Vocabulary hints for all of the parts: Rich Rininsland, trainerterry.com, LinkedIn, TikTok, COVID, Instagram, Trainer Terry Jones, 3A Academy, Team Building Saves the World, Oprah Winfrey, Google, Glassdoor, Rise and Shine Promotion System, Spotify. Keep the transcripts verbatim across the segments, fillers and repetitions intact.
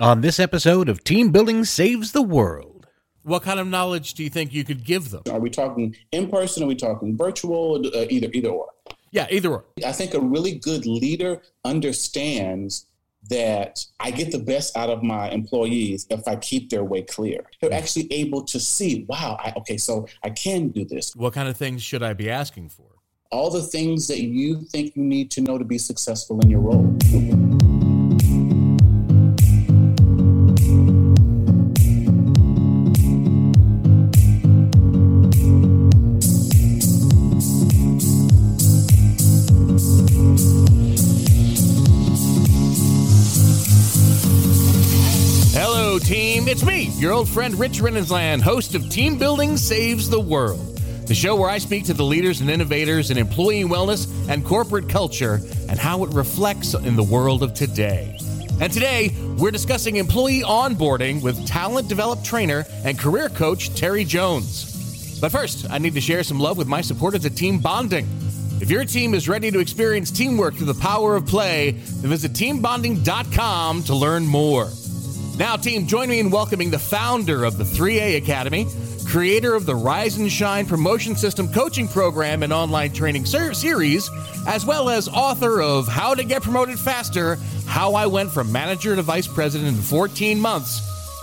on this episode of Team Building Saves the World. What kind of knowledge do you think you could give them? Are we talking in person? Are we talking virtual? Uh, either, either or. Yeah, either or. I think a really good leader understands that I get the best out of my employees if I keep their way clear. They're actually able to see, wow, I, okay, so I can do this. What kind of things should I be asking for? All the things that you think you need to know to be successful in your role. It's me, your old friend Rich Rininsland, host of Team Building Saves the World, the show where I speak to the leaders and innovators in employee wellness and corporate culture and how it reflects in the world of today. And today, we're discussing employee onboarding with talent development trainer and career coach Terry Jones. But first, I need to share some love with my supporters at Team Bonding. If your team is ready to experience teamwork through the power of play, then visit team bonding dot com to learn more. Now, team, join me in welcoming the founder of the three A Academy, creator of the Rise and Shine Promotion System coaching program and online training ser- series, as well as author of How to Get Promoted Faster, How I Went from Manager to Vice President in fourteen months,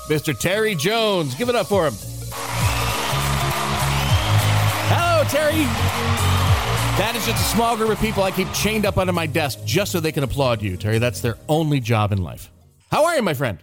Mister Terry Jones. Give it up for him. Hello, Terry. That is just a small group of people I keep chained up under my desk just so they can applaud you, Terry. That's their only job in life. How are you, my friend?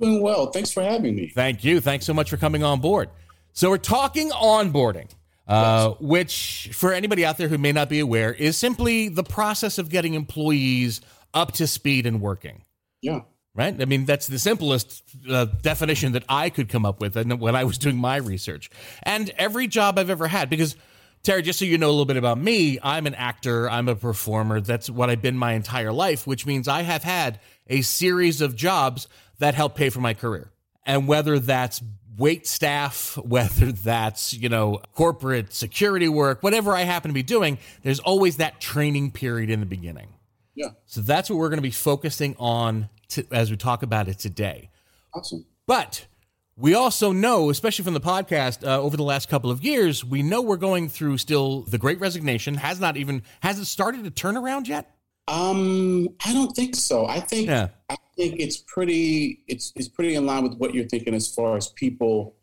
Doing well. Thanks for having me. Thank you. Thanks so much for coming on board. So we're talking onboarding, uh, yes. which for anybody out there who may not be aware is simply the process of getting employees up to speed and working. Yeah. Right? I mean, that's the simplest uh, definition that I could come up with when I was doing my research. And every job I've ever had, because Terry, just so you know a little bit about me, I'm an actor, I'm a performer. That's what I've been my entire life, which means I have had a series of jobs that helped pay for my career. And whether that's wait staff, whether that's, you know, corporate security work, whatever I happen to be doing, there's always that training period in the beginning. Yeah. So that's what we're going to be focusing on to, as we talk about it today. Awesome. But we also know, especially from the podcast, uh, over the last couple of years, we know we're going through still the Great Resignation. Has not even, has it started to turn around yet? Um, I don't think so. I think yeah. I think it's pretty it's it's pretty in line with what you're thinking as far as people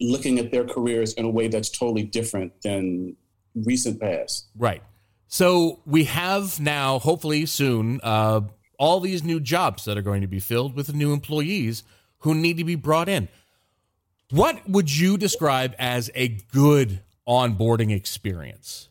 looking at their careers in a way that's totally different than recent past. Right. So we have now, hopefully soon, uh, all these new jobs that are going to be filled with new employees who need to be brought in. What would you describe as a good onboarding experience?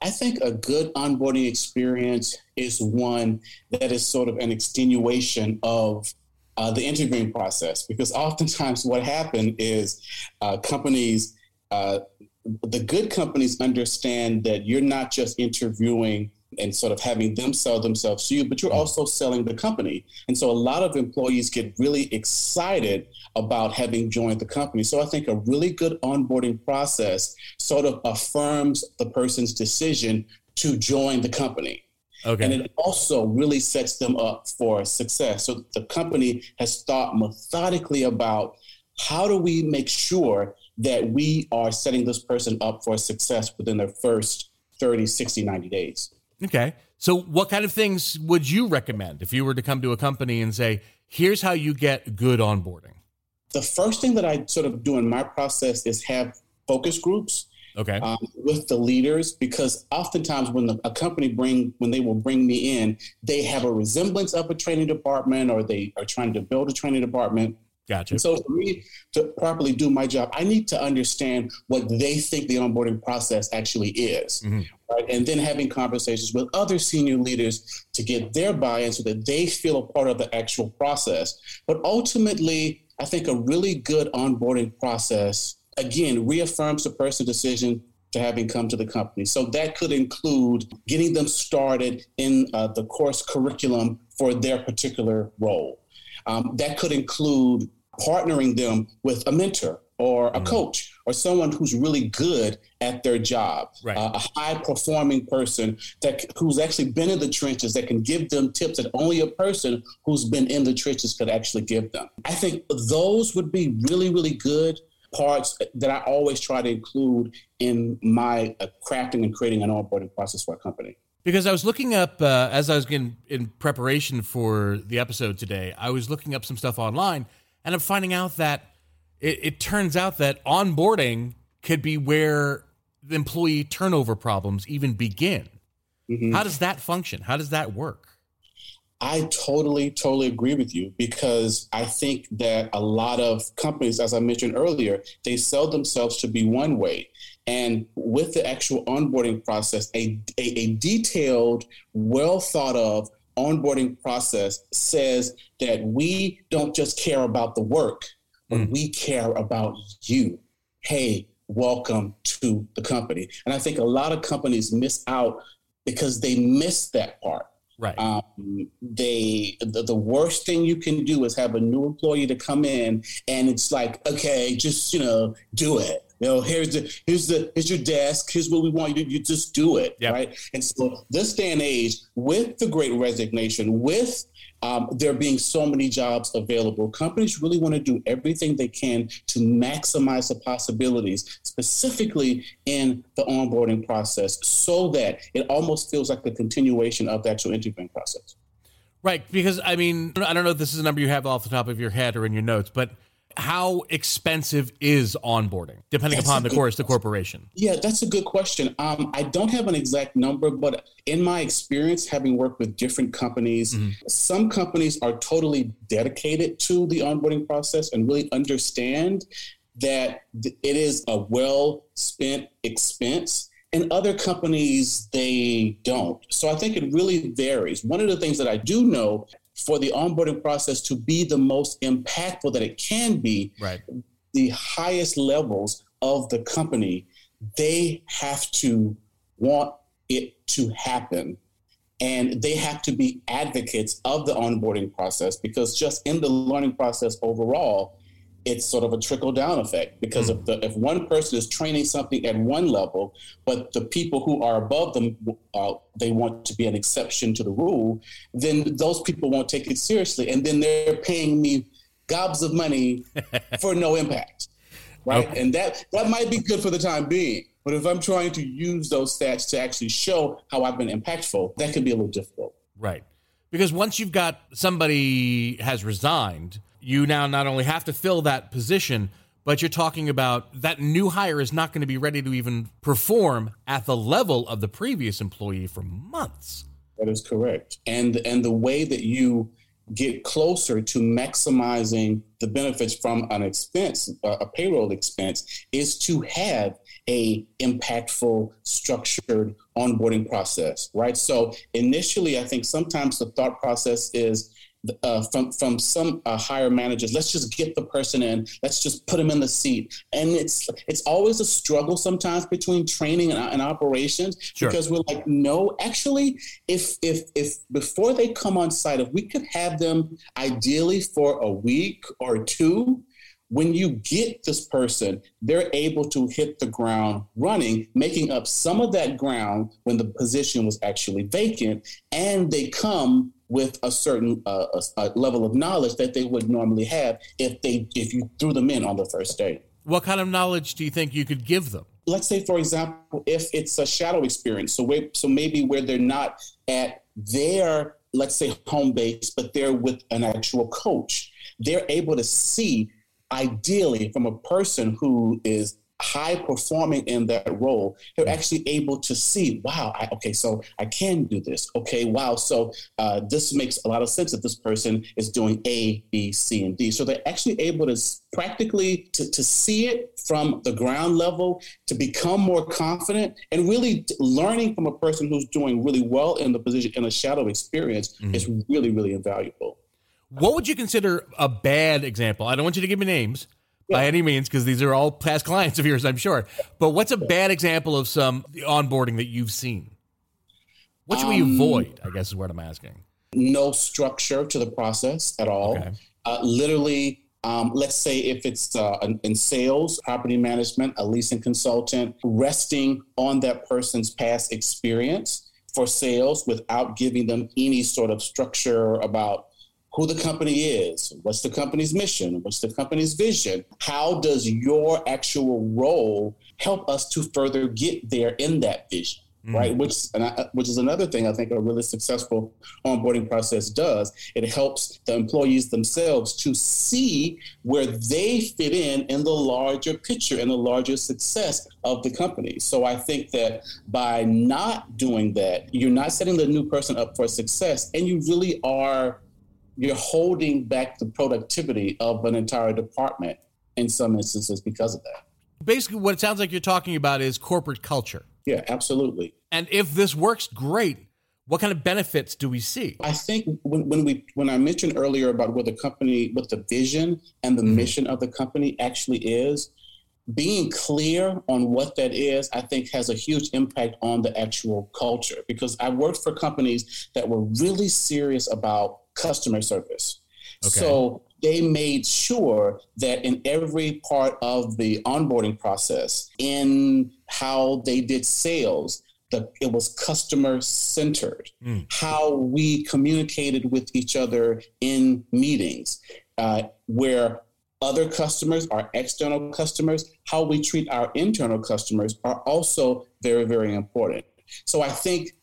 I think a good onboarding experience is one that is sort of an extenuation of uh, the interviewing process, because oftentimes what happens is uh, companies, uh, the good companies understand that you're not just interviewing and sort of having them sell themselves to you, but you're also selling the company. And so a lot of employees get really excited about having joined the company. So I think a really good onboarding process sort of affirms the person's decision to join the company. Okay. And it also really sets them up for success. So the company has thought methodically about how do we make sure that we are setting this person up for success within their first thirty, sixty, ninety days. Okay. So what kind of things would you recommend if you were to come to a company and say, here's how you get good onboarding? The first thing that I sort of do in my process is have focus groups okay. um, with the leaders, because oftentimes when the, a company bring, when they will bring me in, they have a resemblance of a training department or they are trying to build a training department. Gotcha. And so for me to properly do my job, I need to understand what they think the onboarding process actually is. Mm-hmm. Right? And then having conversations with other senior leaders to get their buy-in so that they feel a part of the actual process. But ultimately, I think a really good onboarding process, again, reaffirms the person's decision to having come to the company. So that could include getting them started in uh, the course curriculum for their particular role. Um, that could include partnering them with a mentor or a coach or someone who's really good at their job, right. uh, a high performing person that who's actually been in the trenches that can give them tips that only a person who's been in the trenches could actually give them. I think those would be really, really good parts that I always try to include in my uh, crafting and creating an onboarding process for a company. Because I was looking up, uh, as I was getting in preparation for the episode today, I was looking up some stuff online, and I'm finding out that it, it turns out that onboarding could be where the employee turnover problems even begin. Mm-hmm. How does that function? How does that work? I totally, totally agree with you, because I think that a lot of companies, as I mentioned earlier, they sell themselves to be one way. And with the actual onboarding process, a, a, a detailed, well thought of onboarding process says that we don't just care about the work, but mm. we care about you. Hey, welcome to the company. And I think a lot of companies miss out because they miss that part. Right. Um, they the, the worst thing you can do is have a new employee to come in and it's like, okay, just, you know, do it. You know, here's the here's the here's your desk. Here's what we want you to do. You just do it. Yep. Right. And so this day and age, with the Great Resignation, with um, there being so many jobs available, companies really want to do everything they can to maximize the possibilities, specifically in the onboarding process, so that it almost feels like the continuation of the actual interviewing process. Right. Because, I mean, I don't know if this is a number you have off the top of your head or in your notes, but how expensive is onboarding, depending upon the course, the corporation? Yeah, that's a good question. Um, I don't have an exact number, but in my experience, having worked with different companies, mm-hmm. some companies are totally dedicated to the onboarding process and really understand that it is a well-spent expense. And other companies, they don't. So I think it really varies. One of the things that I do know, for the onboarding process to be the most impactful that it can be, right. the highest levels of the company, they have to want it to happen. And they have to be advocates of the onboarding process, because just in the learning process overall, it's sort of a trickle-down effect, because mm. if, the, if one person is training something at one level, but the people who are above them, uh, they want to be an exception to the rule, then those people won't take it seriously. And then they're paying me gobs of money for no impact, right? Okay. And that, that might be good for the time being. But if I'm trying to use those stats to actually show how I've been impactful, that can be a little difficult. Right. Because once you've got somebody has resigned, you now not only have to fill that position, but you're talking about that new hire is not going to be ready to even perform at the level of the previous employee for months. That is correct. And and the way that you get closer to maximizing the benefits from an expense, a payroll expense, is to have a impactful, structured onboarding process, right? So initially, I think sometimes the thought process is, Uh, from from some uh, higher managers, let's just get the person in, let's just put them in the seat. And it's it's always a struggle sometimes between training and, and operations, sure. because we're like, no, actually, if if if before they come on site, if we could have them ideally for a week or two, when you get this person, they're able to hit the ground running, making up some of that ground when the position was actually vacant, and they come with a certain uh, a, a level of knowledge that they would normally have if they if you threw them in on the first day. What kind of knowledge do you think you could give them? Let's say, for example, if it's a shadow experience, so we, so maybe where they're not at their, let's say, home base, but they're with an actual coach, they're able to see, ideally, from a person who is high performing in that role, they're actually able to see, wow, I, okay, so I can do this. Okay, wow, so uh, this makes a lot of sense that this person is doing A, B, C, and D. So they're actually able to practically to, to see it from the ground level, to become more confident, and really learning from a person who's doing really well in the position in a shadow experience mm-hmm. is really, really invaluable. What would you consider a bad example? I don't want you to give me names. By any means, because these are all past clients of yours, I'm sure. But what's a bad example of some onboarding that you've seen? What should um, we avoid, I guess is what I'm asking. No structure to the process at all. Okay. Uh, literally Um, let's say if it's uh, in sales, property management, a leasing consultant, resting on that person's past experience for sales without giving them any sort of structure about who the company is, what's the company's mission, what's the company's vision, how does your actual role help us to further get there in that vision? Right, which and I, which is another thing I think a really successful onboarding process does. It helps the employees themselves to see where they fit in in the larger picture and the larger success of the company. So I think that by not doing that, you're not setting the new person up for success, and you really are you're holding back the productivity of an entire department in some instances because of that. Basically, what it sounds like you're talking about is corporate culture. Yeah, absolutely. And if this works, great. What kind of benefits do we see? I think when, when we when I mentioned earlier about what the company, what the vision and the mm-hmm. mission of the company actually is, being clear on what that is, I think has a huge impact on the actual culture. Because I worked for companies that were really serious about customer service. Okay. So they made sure that in every part of the onboarding process, in how they did sales, that it was customer centered, mm. how we communicated with each other in meetings, uh, where other customers are external customers, how we treat our internal customers are also very, very important. So I think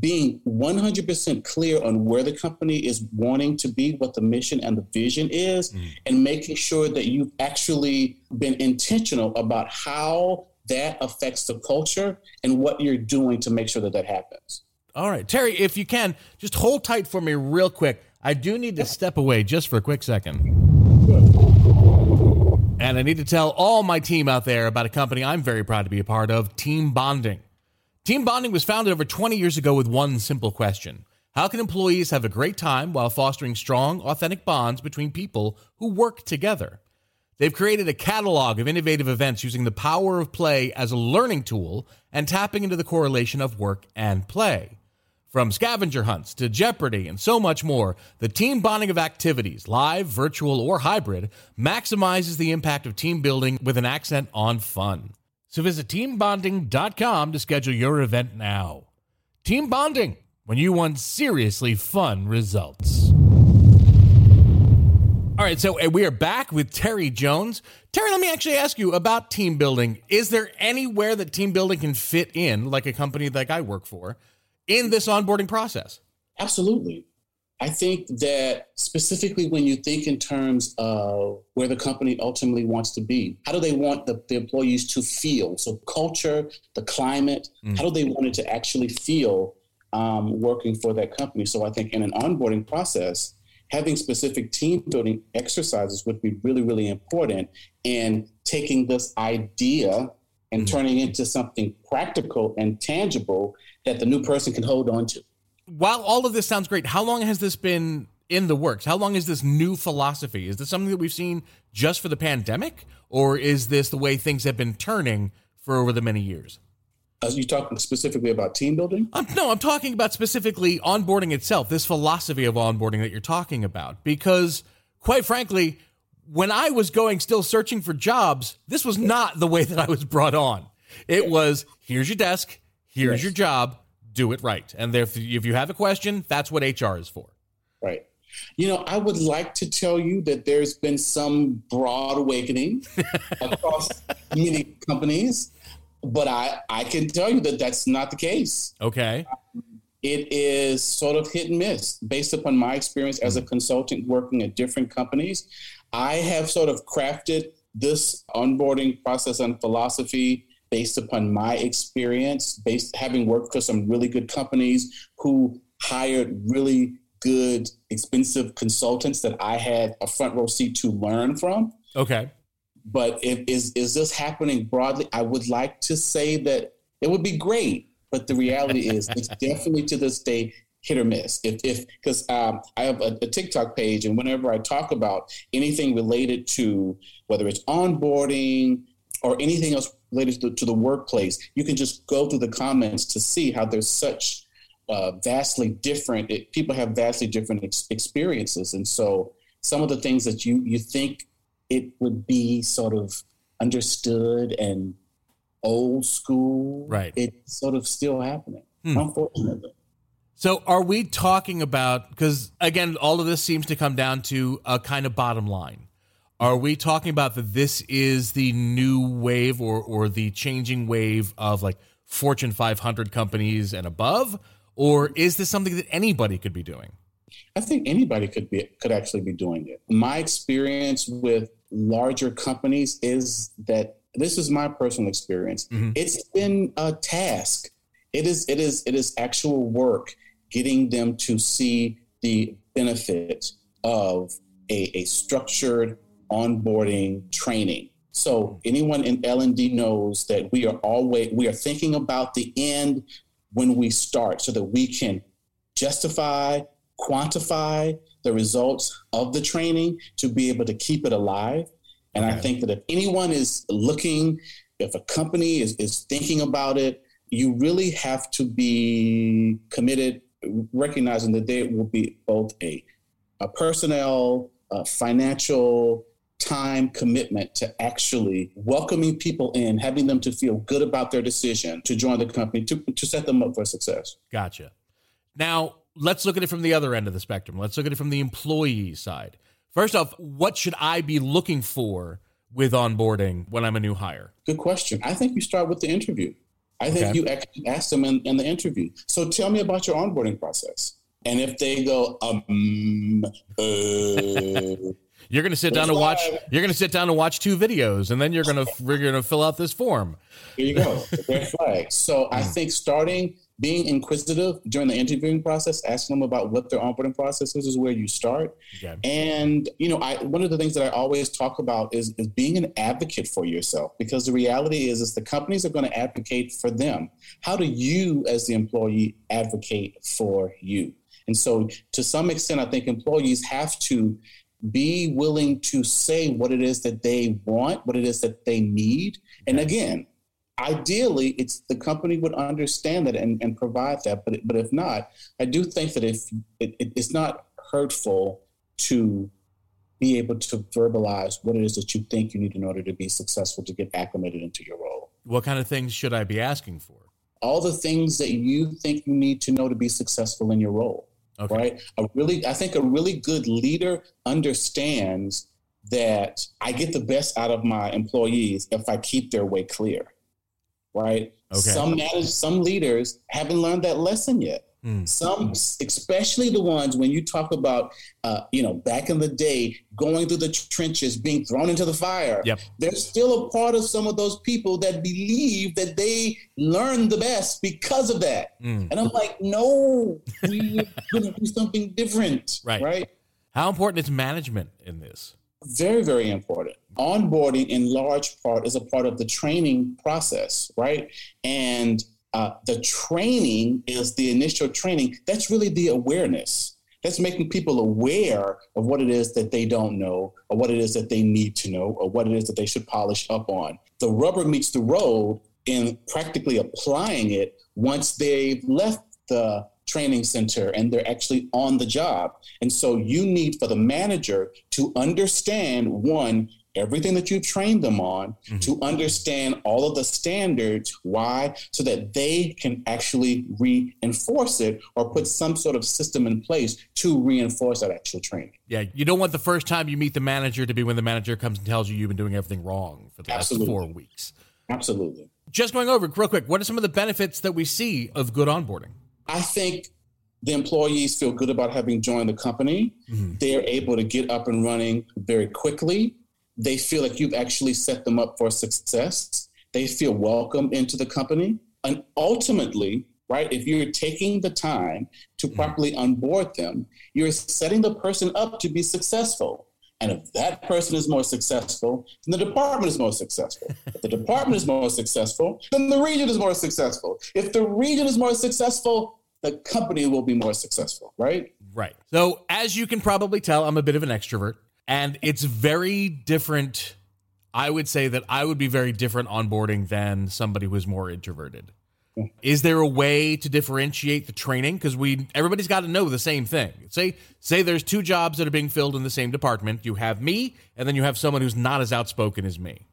being one hundred percent clear on where the company is wanting to be, what the mission and the vision is, mm. and making sure that you've actually been intentional about how that affects the culture and what you're doing to make sure that that happens. All right, Terry, if you can, just hold tight for me real quick. I do need to step away just for a quick second. Good. And I need to tell all my team out there about a company I'm very proud to be a part of, Team Bonding. Team Bonding was founded over twenty years ago with one simple question. How can employees have a great time while fostering strong, authentic bonds between people who work together? They've created a catalog of innovative events using the power of play as a learning tool and tapping into the correlation of work and play. From scavenger hunts to Jeopardy and so much more, the team bonding of activities, live, virtual, or hybrid, maximizes the impact of team building with an accent on fun. So visit team bonding dot com to schedule your event now. Team Bonding, when you want seriously fun results. All right, so we are back with Terry Jones. Terry, let me actually ask you about team building. Is there anywhere that team building can fit in, like a company like I work for, in this onboarding process? Absolutely. I think that specifically when you think in terms of where the company ultimately wants to be, how do they want the, the employees to feel? So culture, the climate, mm. how do they want it to actually feel um, working for that company? So I think in an onboarding process, having specific team building exercises would be really, really important. And taking this idea and mm. turning it into something practical and tangible that the new person can hold on to. While all of this sounds great, how long has this been in the works? How long is this new philosophy? Is this something that we've seen just for the pandemic, or is this the way things have been turning for over the many years? Are you talking specifically about team building? Um, no, I'm talking about specifically onboarding itself, this philosophy of onboarding that you're talking about, because quite frankly, when I was going still searching for jobs, this was not the way that I was brought on. It was, here's your desk, here's yes. your job. Do it right. And if you have a question, that's what H R is for. Right. You know, I would like to tell you that there's been some broad awakening across many companies, but I, I can tell you that that's not the case. Okay. Um, it is sort of hit and miss. Based upon my experience as a consultant working at different companies, I have sort of crafted this onboarding process and philosophy based upon my experience, based having worked for some really good companies who hired really good, expensive consultants that I had a front row seat to learn from. Okay. But it, is, is this happening broadly? I would like to say that it would be great, but the reality is it's definitely to this day hit or miss. If if because um, I have a, a TikTok page, and whenever I talk about anything related to whether it's onboarding or anything else related to, to the workplace, you can just go through the comments to see how there's such uh, vastly different, it, people have vastly different ex- experiences. And so some of the things that you, you think it would be sort of understood and old school. Right. It's sort of still happening, hmm. unfortunately. So are we talking about, because again, all of this seems to come down to a kind of bottom line. Are we talking about that this is the new wave or or the changing wave of like Fortune five hundred companies and above? Or is this something that anybody could be doing? I think anybody could be could actually be doing it. My experience with larger companies is that this is my personal experience. Mm-hmm. It's been a task. It is it is it is actual work getting them to see the benefit of a, a structured onboarding training. So anyone in L and D knows that we are always we are thinking about the end when we start, so that we can justify, quantify the results of the training to be able to keep it alive. And I think that if anyone is looking, if a company is, is thinking about it, you really have to be committed, recognizing that there will be both a, a personnel, a financial, time commitment to actually welcoming people in, having them to feel good about their decision to join the company, to, to set them up for success. Gotcha. Now, let's look at it from the other end of the spectrum. Let's look at it from the employee side. First off, what should I be looking for with onboarding when I'm a new hire? Good question. I think you start with the interview. I think okay. you actually ask them in, in the interview. So tell me about your onboarding process. And if they go, um, uh, You're going to sit down and watch. You're going to sit down and watch two videos, and then you're going to we're going to fill out this form. Here you go. So I think starting being inquisitive during the interviewing process, asking them about what their onboarding process is, is where you start. Okay. And you know, I one of the things that I always talk about is, is being an advocate for yourself, because the reality is, is the companies are going to advocate for them. How do you, as the employee, advocate for you? And so, to some extent, I think employees have to be willing to say what it is that they want, what it is that they need. And again, ideally, it's the company would understand that and, and provide that. But but if not, I do think that if it, it, it's not hurtful to be able to verbalize what it is that you think you need in order to be successful, to get acclimated into your role. What kind of things should I be asking for? All the things that you think you need to know to be successful in your role. Okay. Right. A really, I think a really good leader understands that I get the best out of my employees if I keep their way clear. Right. Okay. Some manage, some leaders haven't learned that lesson yet. Mm. Some, especially the ones when you talk about, uh, you know, back in the day, going through the trenches, being thrown into the fire. Yep. There's still a part of some of those people that believe that they learn the best because of that. Mm. And I'm like, no, we're going to do something different. Right. Right. How important is management in this? Very, very important. Onboarding in large part is a part of the training process. Right. And Uh, the training is the initial training. That's really the awareness. That's making people aware of what it is that they don't know, or what it is that they need to know, or what it is that they should polish up on. The rubber meets the road in practically applying it once they've left the training center and they're actually on the job. And so you need for the manager to understand, one, everything that you trained them on, mm-hmm. to understand all of the standards, why, so that they can actually reinforce it or put some sort of system in place to reinforce that actual training. Yeah, you don't want the first time you meet the manager to be when the manager comes and tells you you've been doing everything wrong for the Absolutely. last four weeks. Absolutely. Just going over real quick, what are some of the benefits that we see of good onboarding? I think the employees feel good about having joined the company. Mm-hmm. They're able to get up and running very quickly. They feel like you've actually set them up for success. They feel welcome into the company. And ultimately, right, if you're taking the time to mm-hmm. properly onboard them, you're setting the person up to be successful. And if that person is more successful, then the department is more successful. If the department is more successful, then the region is more successful. If the region is more successful, the company will be more successful, right? Right. So as you can probably tell, I'm a bit of an extrovert. And it's very different. I would say that I would be very different onboarding than somebody who's more introverted. Is there a way to differentiate the training? Because we everybody's got to know the same thing. Say say there's two jobs that are being filled in the same department. You have me, and then you have someone who's not as outspoken as me.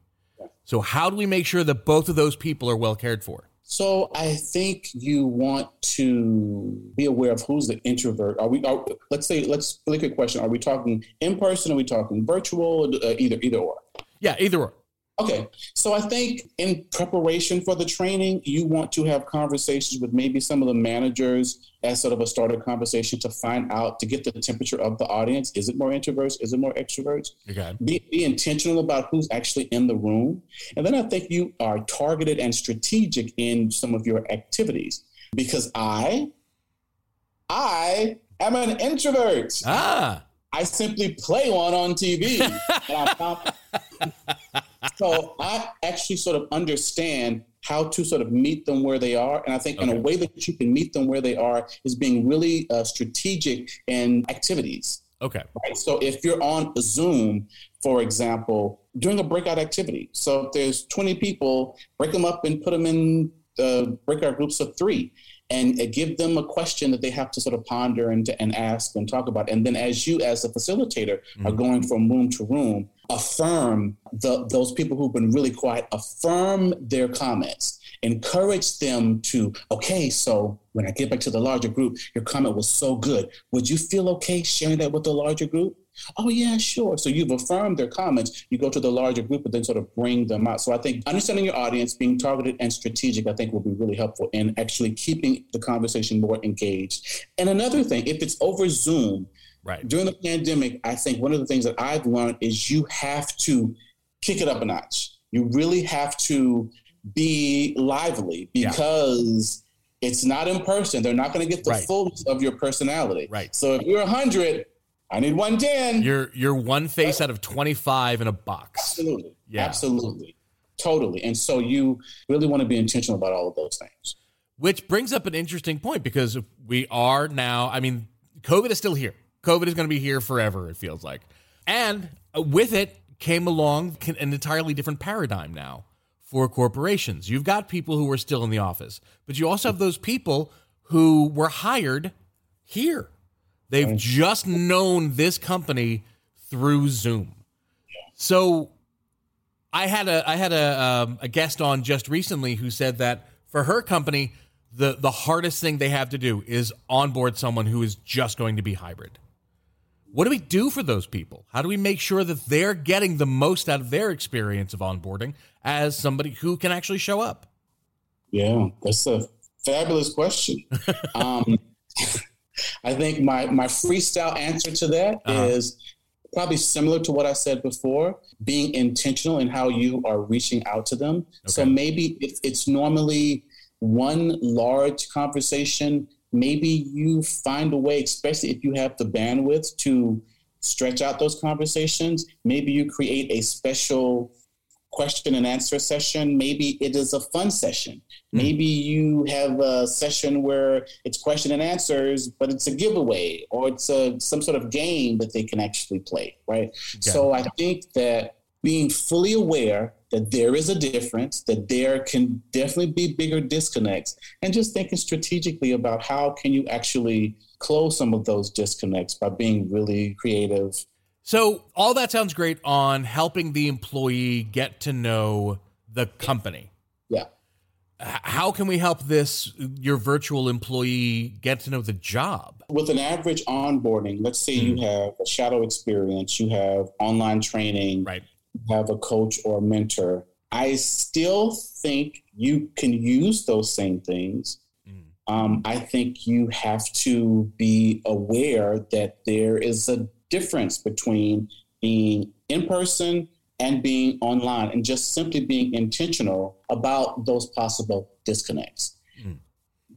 So how do we make sure that both of those people are well cared for? So I think you want to be aware of who's the introvert. Are we? Are, let's say let's look at the question. Are we talking in person? Are we talking virtual? Uh, either either or. Yeah, either or. Okay, so I think in preparation for the training, you want to have conversations with maybe some of the managers as sort of a starter conversation to find out, to get the temperature of the audience. Is it more introverts? Is it more extroverts? Okay. Be, be intentional about who's actually in the room. And then I think you are targeted and strategic in some of your activities, because I, I am an introvert. Ah. I simply play one on T V. And I So I actually sort of understand how to sort of meet them where they are. And I think okay. in a way that you can meet them where they are is being really uh, strategic in activities. Okay. Right? So if you're on Zoom, for example, doing a breakout activity. So if there's twenty people, break them up and put them in uh, breakout groups of three. And uh, give them a question that they have to sort of ponder and, and ask and talk about. And then as you, as the facilitator, mm-hmm. are going from room to room, affirm the, those people who've been really quiet, affirm their comments, encourage them to, okay, so when I get back to the larger group, your comment was so good. Would you feel okay sharing that with the larger group? Oh, yeah, sure. So you've affirmed their comments. You go to the larger group and then sort of bring them out. So I think understanding your audience, being targeted and strategic, I think will be really helpful in actually keeping the conversation more engaged. And another thing, if it's over Zoom, right. during the pandemic, I think one of the things that I've learned is you have to kick it up a notch. You really have to be lively because yeah. it's not in person. They're not going to get the right. fullness of your personality. Right. So if you're one hundred, I need one ten. You're you're one face out of twenty-five in a box. Absolutely. Yeah. Absolutely. Totally. And so you really want to be intentional about all of those things. Which brings up an interesting point, because we are now, I mean, COVID is still here. COVID is going to be here forever, it feels like. And with it came along an entirely different paradigm now for corporations. You've got people who are still in the office, but you also have those people who were hired here. They've just known this company through Zoom. So I had a I had a, um, a guest on just recently who said that for her company, the, the hardest thing they have to do is onboard someone who is just going to be hybrid. What do we do for those people? How do we make sure that they're getting the most out of their experience of onboarding as somebody who can actually show up? Yeah, that's a fabulous question. Um I think my, my freestyle answer to that uh-huh. is probably similar to what I said before, being intentional in how you are reaching out to them. Okay. So maybe if it's normally one large conversation, maybe you find a way, especially if you have the bandwidth to stretch out those conversations, maybe you create a special question and answer session. Maybe it is a fun session. Maybe you have a session where it's question and answers, but it's a giveaway or it's a, some sort of game that they can actually play, right? Yeah. So I think that being fully aware that there is a difference, that there can definitely be bigger disconnects, and just thinking strategically about how can you actually close some of those disconnects by being really creative. So all that sounds great on helping the employee get to know the company. Yeah. How can we help this, your virtual employee, get to know the job? With an average onboarding, let's say mm. you have a shadow experience, you have online training, right. you have a coach or a mentor. I still think you can use those same things. Mm. Um, I think you have to be aware that there is a difference between being in person and being online, and just simply being intentional about those possible disconnects. Mm.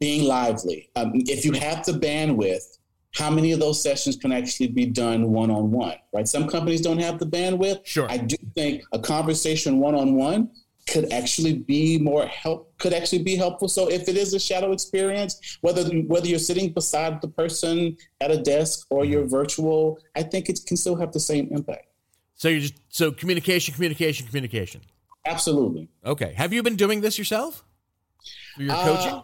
Being lively. Um, if you have the bandwidth, how many of those sessions can actually be done one-on-one, right? Some companies don't have the bandwidth. Sure. I do think a conversation one-on-one could actually be more help, could actually be helpful. So if it is a shadow experience, whether whether you're sitting beside the person at a desk or you're virtual, I think it can still have the same impact. So you're just, so communication, communication, communication. Absolutely. Okay. Have you been doing this yourself? For your coaching? Uh,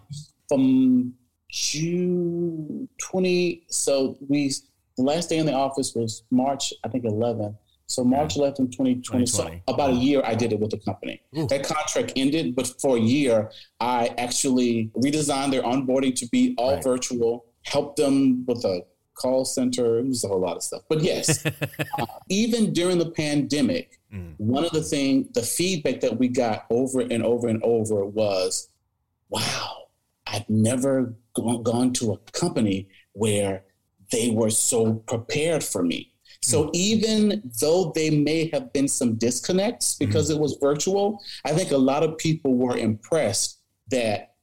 from June twentieth. So we, the last day in the office was March, I think eleventh. So March yeah. eleventh, twenty twenty. So about a year I did it with the company. Ooh. That contract ended, but for a year, I actually redesigned their onboarding to be all right. virtual, helped them with a call center. It was a whole lot of stuff. But yes, uh, even during the pandemic, mm. one of the things, the feedback that we got over and over and over was, wow, I've never gone, gone to a company where they were so prepared for me. So mm. even though they may have been some disconnects because mm. it was virtual, I think a lot of people were impressed that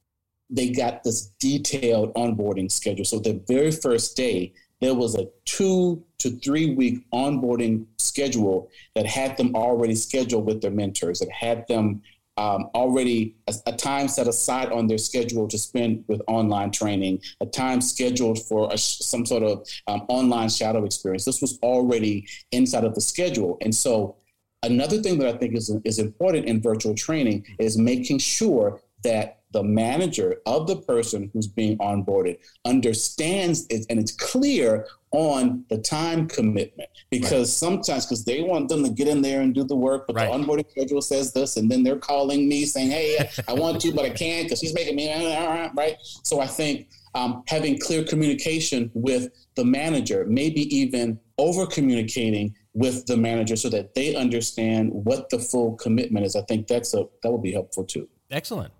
they got this detailed onboarding schedule. So the very first day, there was a two to three week onboarding schedule that had them already scheduled with their mentors. It had them um, already a, a time set aside on their schedule to spend with online training, a time scheduled for a, some sort of um, online shadow experience. This was already inside of the schedule. And so another thing that I think is, is important in virtual training is making sure that the manager of the person who's being onboarded understands it, and it's clear on the time commitment, because right. sometimes because they want them to get in there and do the work, but right. the onboarding schedule says this, and then they're calling me saying, hey, I want to, but I can't because she's making me, right? So I think um, having clear communication with the manager, maybe even over communicating with the manager so that they understand what the full commitment is. I think that's a, that would be helpful too. Excellent.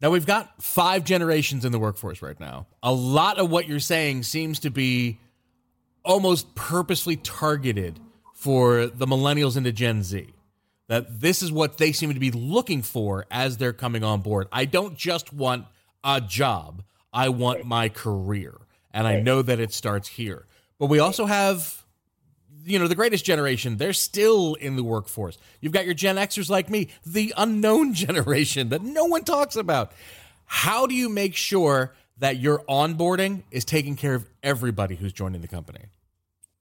Now, we've got five generations in the workforce right now. A lot of what you're saying seems to be almost purposely targeted for the millennials into Gen Z, that this is what they seem to be looking for as they're coming on board. I don't just want a job. I want my career. And I know that it starts here. But we also have, you know, the greatest generation, they're still in the workforce. You've got your Gen Xers like me, the unknown generation that no one talks about. How do you make sure that your onboarding is taking care of everybody who's joining the company?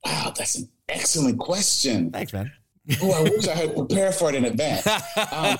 Wow, that's an excellent question. Thanks, man. Oh, I wish I had prepared for it in advance. Um,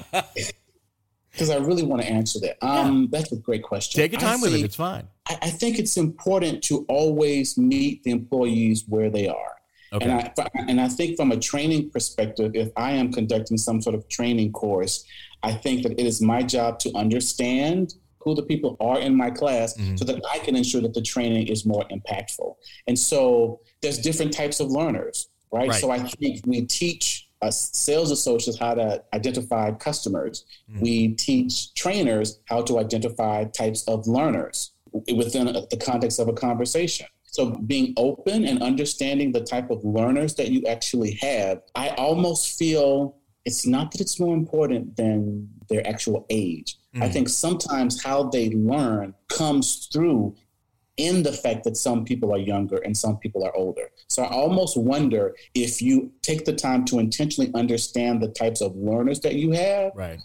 Because I really want to answer that. Um, yeah. That's a great question. Take your time I with see, it. It's fine. I, I think it's important to always meet the employees where they are. Okay. And I and I think from a training perspective, if I am conducting some sort of training course, I think that it is my job to understand who the people are in my class mm-hmm. so that I can ensure that the training is more impactful. And so there's different types of learners, right? right. So I think we teach uh, sales associates how to identify customers. Mm-hmm. We teach trainers how to identify types of learners within a, the context of a conversation. So being open and understanding the type of learners that you actually have, I almost feel it's not that it's more important than their actual age. Mm. I think sometimes how they learn comes through in the fact that some people are younger and some people are older. So I almost wonder if you take the time to intentionally understand the types of learners that you have, right.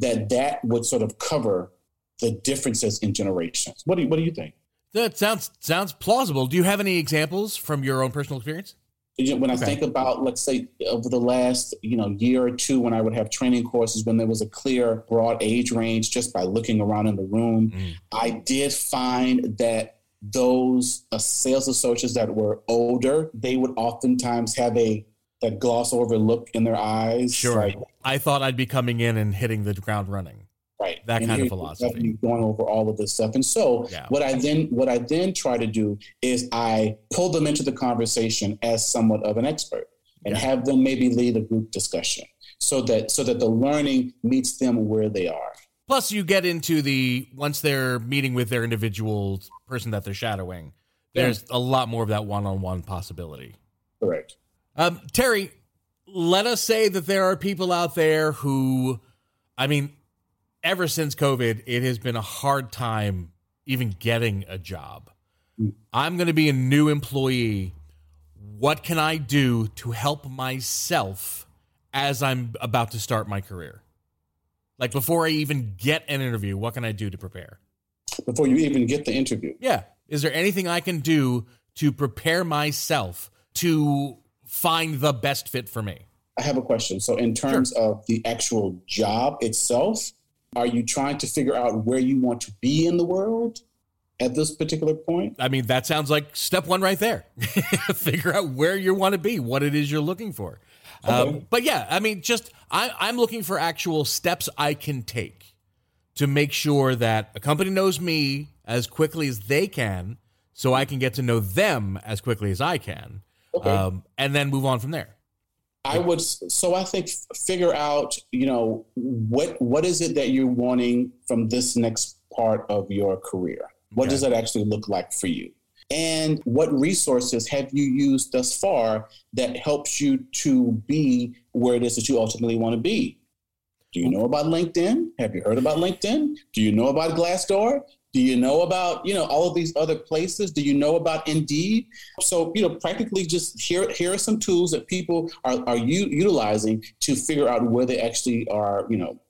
that that would sort of cover the differences in generations. What do you, what do you think? That sounds sounds plausible. Do you have any examples from your own personal experience? When I okay. think about, let's say, over the last you know year or two, when I would have training courses, when there was a clear, broad age range, just by looking around in the room, mm. I did find that those uh, sales associates that were older, they would oftentimes have a that gloss over look in their eyes. Sure. Like, I thought I'd be coming in and hitting the ground running. Right. That and kind of philosophy. Going over all of this stuff. And so yeah. what I then what I then try to do is I pull them into the conversation as somewhat of an expert and yeah. have them maybe lead a group discussion so that so that the learning meets them where they are. Plus, you get into the once they're meeting with their individual person that they're shadowing, there's yeah. a lot more of that one-on-one possibility. Correct. Um, Terry, let us say that there are people out there who, I mean, ever since COVID, it has been a hard time even getting a job. I'm going to be a new employee. What can I do to help myself as I'm about to start my career? Like before I even get an interview, what can I do to prepare? Before you even get the interview? Yeah. Is there anything I can do to prepare myself to find the best fit for me? I have a question. So in terms sure. of the actual job itself, Are you trying to figure out where you want to be in the world at this particular point? I mean, that sounds like step one right there. Figure out where you want to be, what it is you're looking for. Okay. Um, but yeah, I mean, just I, I'm looking for actual steps I can take to make sure that a company knows me as quickly as they can so I can get to know them as quickly as I can, okay. um, and then move on from there. I would, so I think figure out, you know, what, what is it that you're wanting from this next part of your career? What okay. does that actually look like for you? And what resources have you used thus far that helps you to be where it is that you ultimately want to be? Do you know about LinkedIn? Have you heard about LinkedIn? Do you know about Glassdoor? Do you know about, you know, all of these other places? Do you know about Indeed? So, you know, practically just here, here are some tools that people are, are u- utilizing to figure out where they actually are, you know,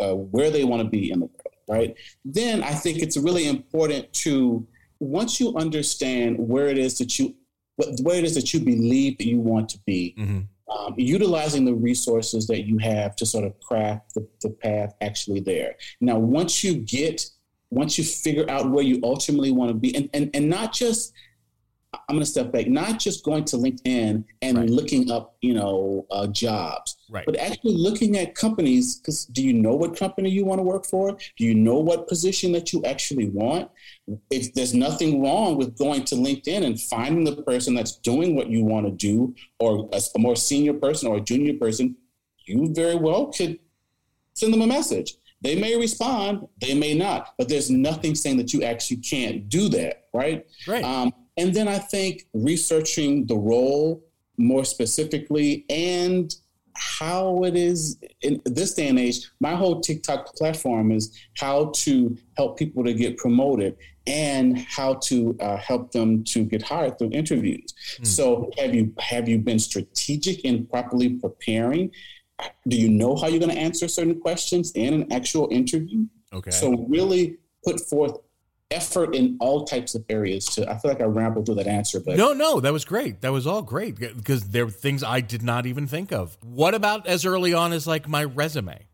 uh, where they want to be in the world, right? Then I think it's really important to, once you understand where it is that you, where it is that you believe that you want to be, mm-hmm. Um, utilizing the resources that you have to sort of craft the, the path actually there. Now, once you get, once you figure out where you ultimately want to be, and, and, and not just, I'm going to step back, not just going to LinkedIn and right. looking up, you know, uh, jobs, right. but actually looking at companies, because do you know what company you want to work for? Do you know what position that you actually want? If there's nothing wrong with going to LinkedIn and finding the person that's doing what you want to do, or a, a more senior person or a junior person, you very well could send them a message. They may respond, they may not, but there's nothing saying that you actually can't do that, right? Right. Um, and then I think researching the role more specifically and how it is in this day and age. My whole TikTok platform is how to help people to get promoted and how to uh, help them to get hired through interviews. Mm. So have you, have you been strategic in properly preparing? Do you know how you're going to answer certain questions in an actual interview? Okay. So really put forth effort in all types of areas. To, I feel like I rambled through that answer, but no, no, that was great. That was all great because there were things I did not even think of. What about as early on as like my resume?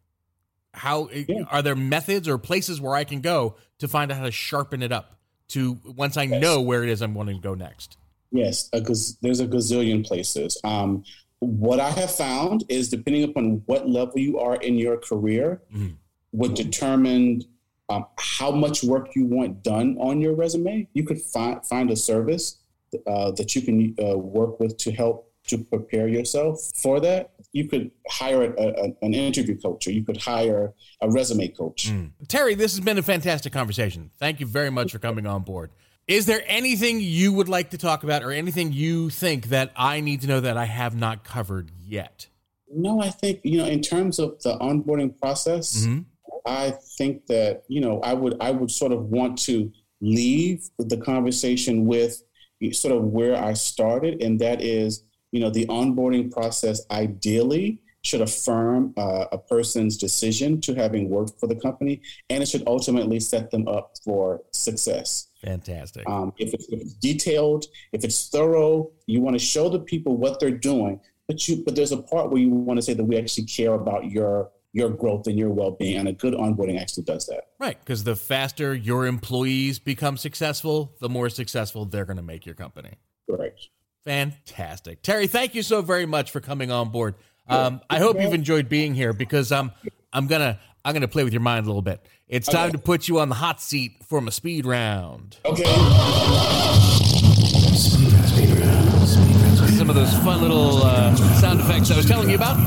How yeah. are there methods or places where I can go to find out how to sharpen it up to once I yes. know where it is I'm wanting to go next? Yes, because there's a gazillion places. Um, what I have found is depending upon what level you are in your career mm-hmm. would determine um, how much work you want done on your resume. You could find find a service uh, that you can uh, work with to help to prepare yourself for that. You could hire a, a, an interview coach, or you could hire a resume coach. Mm. Terry, this has been a fantastic conversation. Thank you very much for coming on board. Is there anything you would like to talk about or anything you think that I need to know that I have not covered yet? No, I think, you know, in terms of the onboarding process, mm-hmm. I think that, you know, I would I would sort of want to leave the conversation with sort of where I started. And that is, you know, the onboarding process ideally should affirm uh, a person's decision to having worked for the company, and it should ultimately set them up for success. Fantastic. Um, if it's, if it's detailed, if it's thorough, you want to show the people what they're doing, but you, but there's a part where you want to say that we actually care about your, your growth and your well-being, and a good onboarding actually does that. Right. Because the faster your employees become successful, the more successful they're going to make your company. Correct. Fantastic. Terry, thank you so very much for coming on board. Um, I hope you've enjoyed being here because um, I'm gonna I'm gonna play with your mind a little bit. It's time okay. to put you on the hot seat for a speed round. Okay. Speed round, speed round, speed round, speed Some of those fun little uh, sound effects I was telling you about.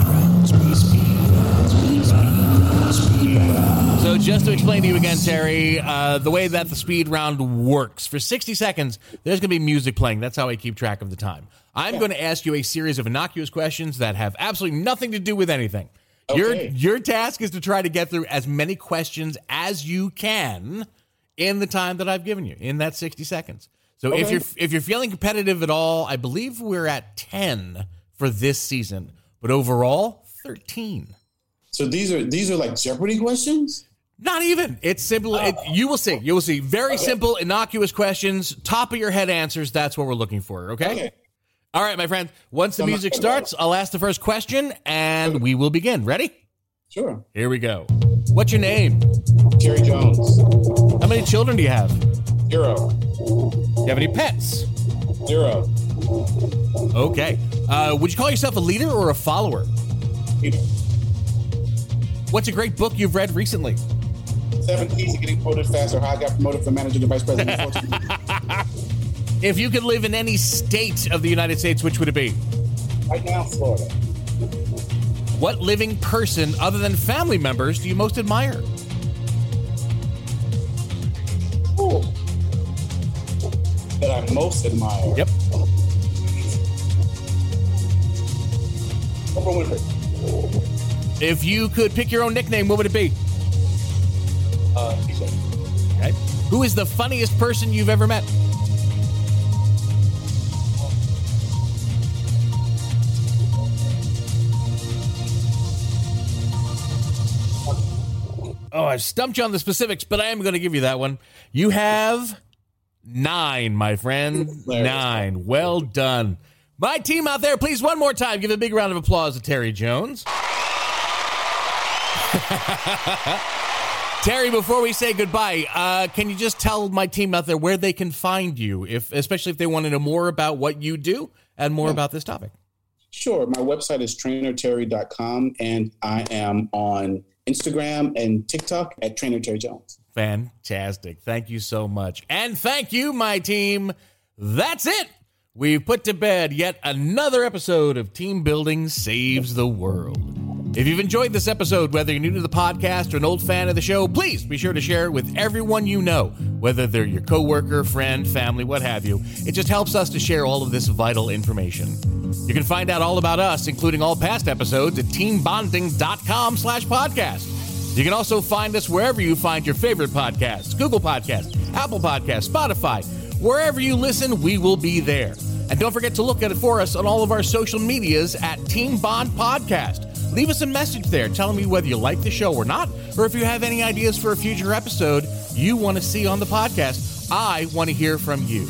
So just to explain to you again, Terry, uh, the way that the speed round works, for sixty seconds, there's going to be music playing. That's how I keep track of the time. I'm yeah. going to ask you a series of innocuous questions that have absolutely nothing to do with anything. Okay. Your your task is to try to get through as many questions as you can in the time that I've given you, in that sixty seconds. So okay. if you're if you're feeling competitive at all, I believe we're at ten for this season, but overall, thirteen. So these are these are like Jeopardy questions? Not even. It's simple. It, you will see. You will see. Very okay. simple, innocuous questions, top of your head answers. That's what we're looking for. Okay. okay. All right, my friend. Once the music starts, I'll ask the first question and we will begin. Ready? Sure. Here we go. What's your name? Terry Jones. How many children do you have? Zero. Do you have any pets? Zero. Okay. Uh, would you call yourself a leader or a follower? Leader. What's a great book you've read recently? Seven Keys to Getting Promoted Faster, How I Got Promoted from Manager to Vice President. If you could live in any state of the United States, which would it be? Right now, Florida. What living person, other than family members, do you most admire? Ooh. That I most admire? Yep. Oprah Winfrey. If you could pick your own nickname, what would it be? Uh, okay. Who is the funniest person you've ever met? Oh, I've stumped you on the specifics, but I am going to give you that one. You have nine, my friend. Nine. Well done. My team out there, please, one more time, give a big round of applause to Terry Jones. Terry, before we say goodbye, uh, can you just tell my team out there where they can find you, if especially if they want to know more about what you do and more yeah. about this topic? Sure. My website is trainer terry dot com, and I am on Instagram and TikTok at Trainer Terry Jones. Fantastic. Thank you so much. And thank you, my team. That's it. We've put to bed yet another episode of Team Building Saves the World. If you've enjoyed this episode, whether you're new to the podcast or an old fan of the show, please be sure to share it with everyone you know, whether they're your coworker, friend, family, what have you. It just helps us to share all of this vital information. You can find out all about us, including all past episodes, at team bonding dot com slash podcast. You can also find us wherever you find your favorite podcasts, Google Podcasts, Apple Podcasts, Spotify. Wherever you listen, we will be there. And don't forget to look at it for us on all of our social medias at Team Bond Podcast. Leave us a message there telling me whether you like the show or not, or if you have any ideas for a future episode you want to see on the podcast. I want to hear from you.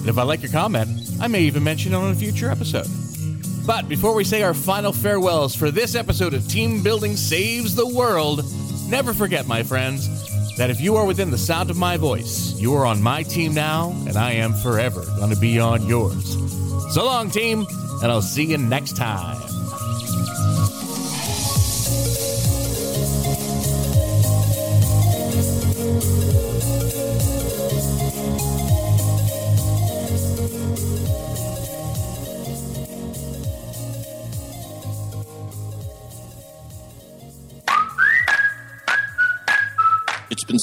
And if I like your comment, I may even mention it on a future episode. But before we say our final farewells for this episode of Team Building Saves the World, never forget, my friends, that if you are within the sound of my voice, you are on my team now, and I am forever going to be on yours. So long, team, and I'll see you next time.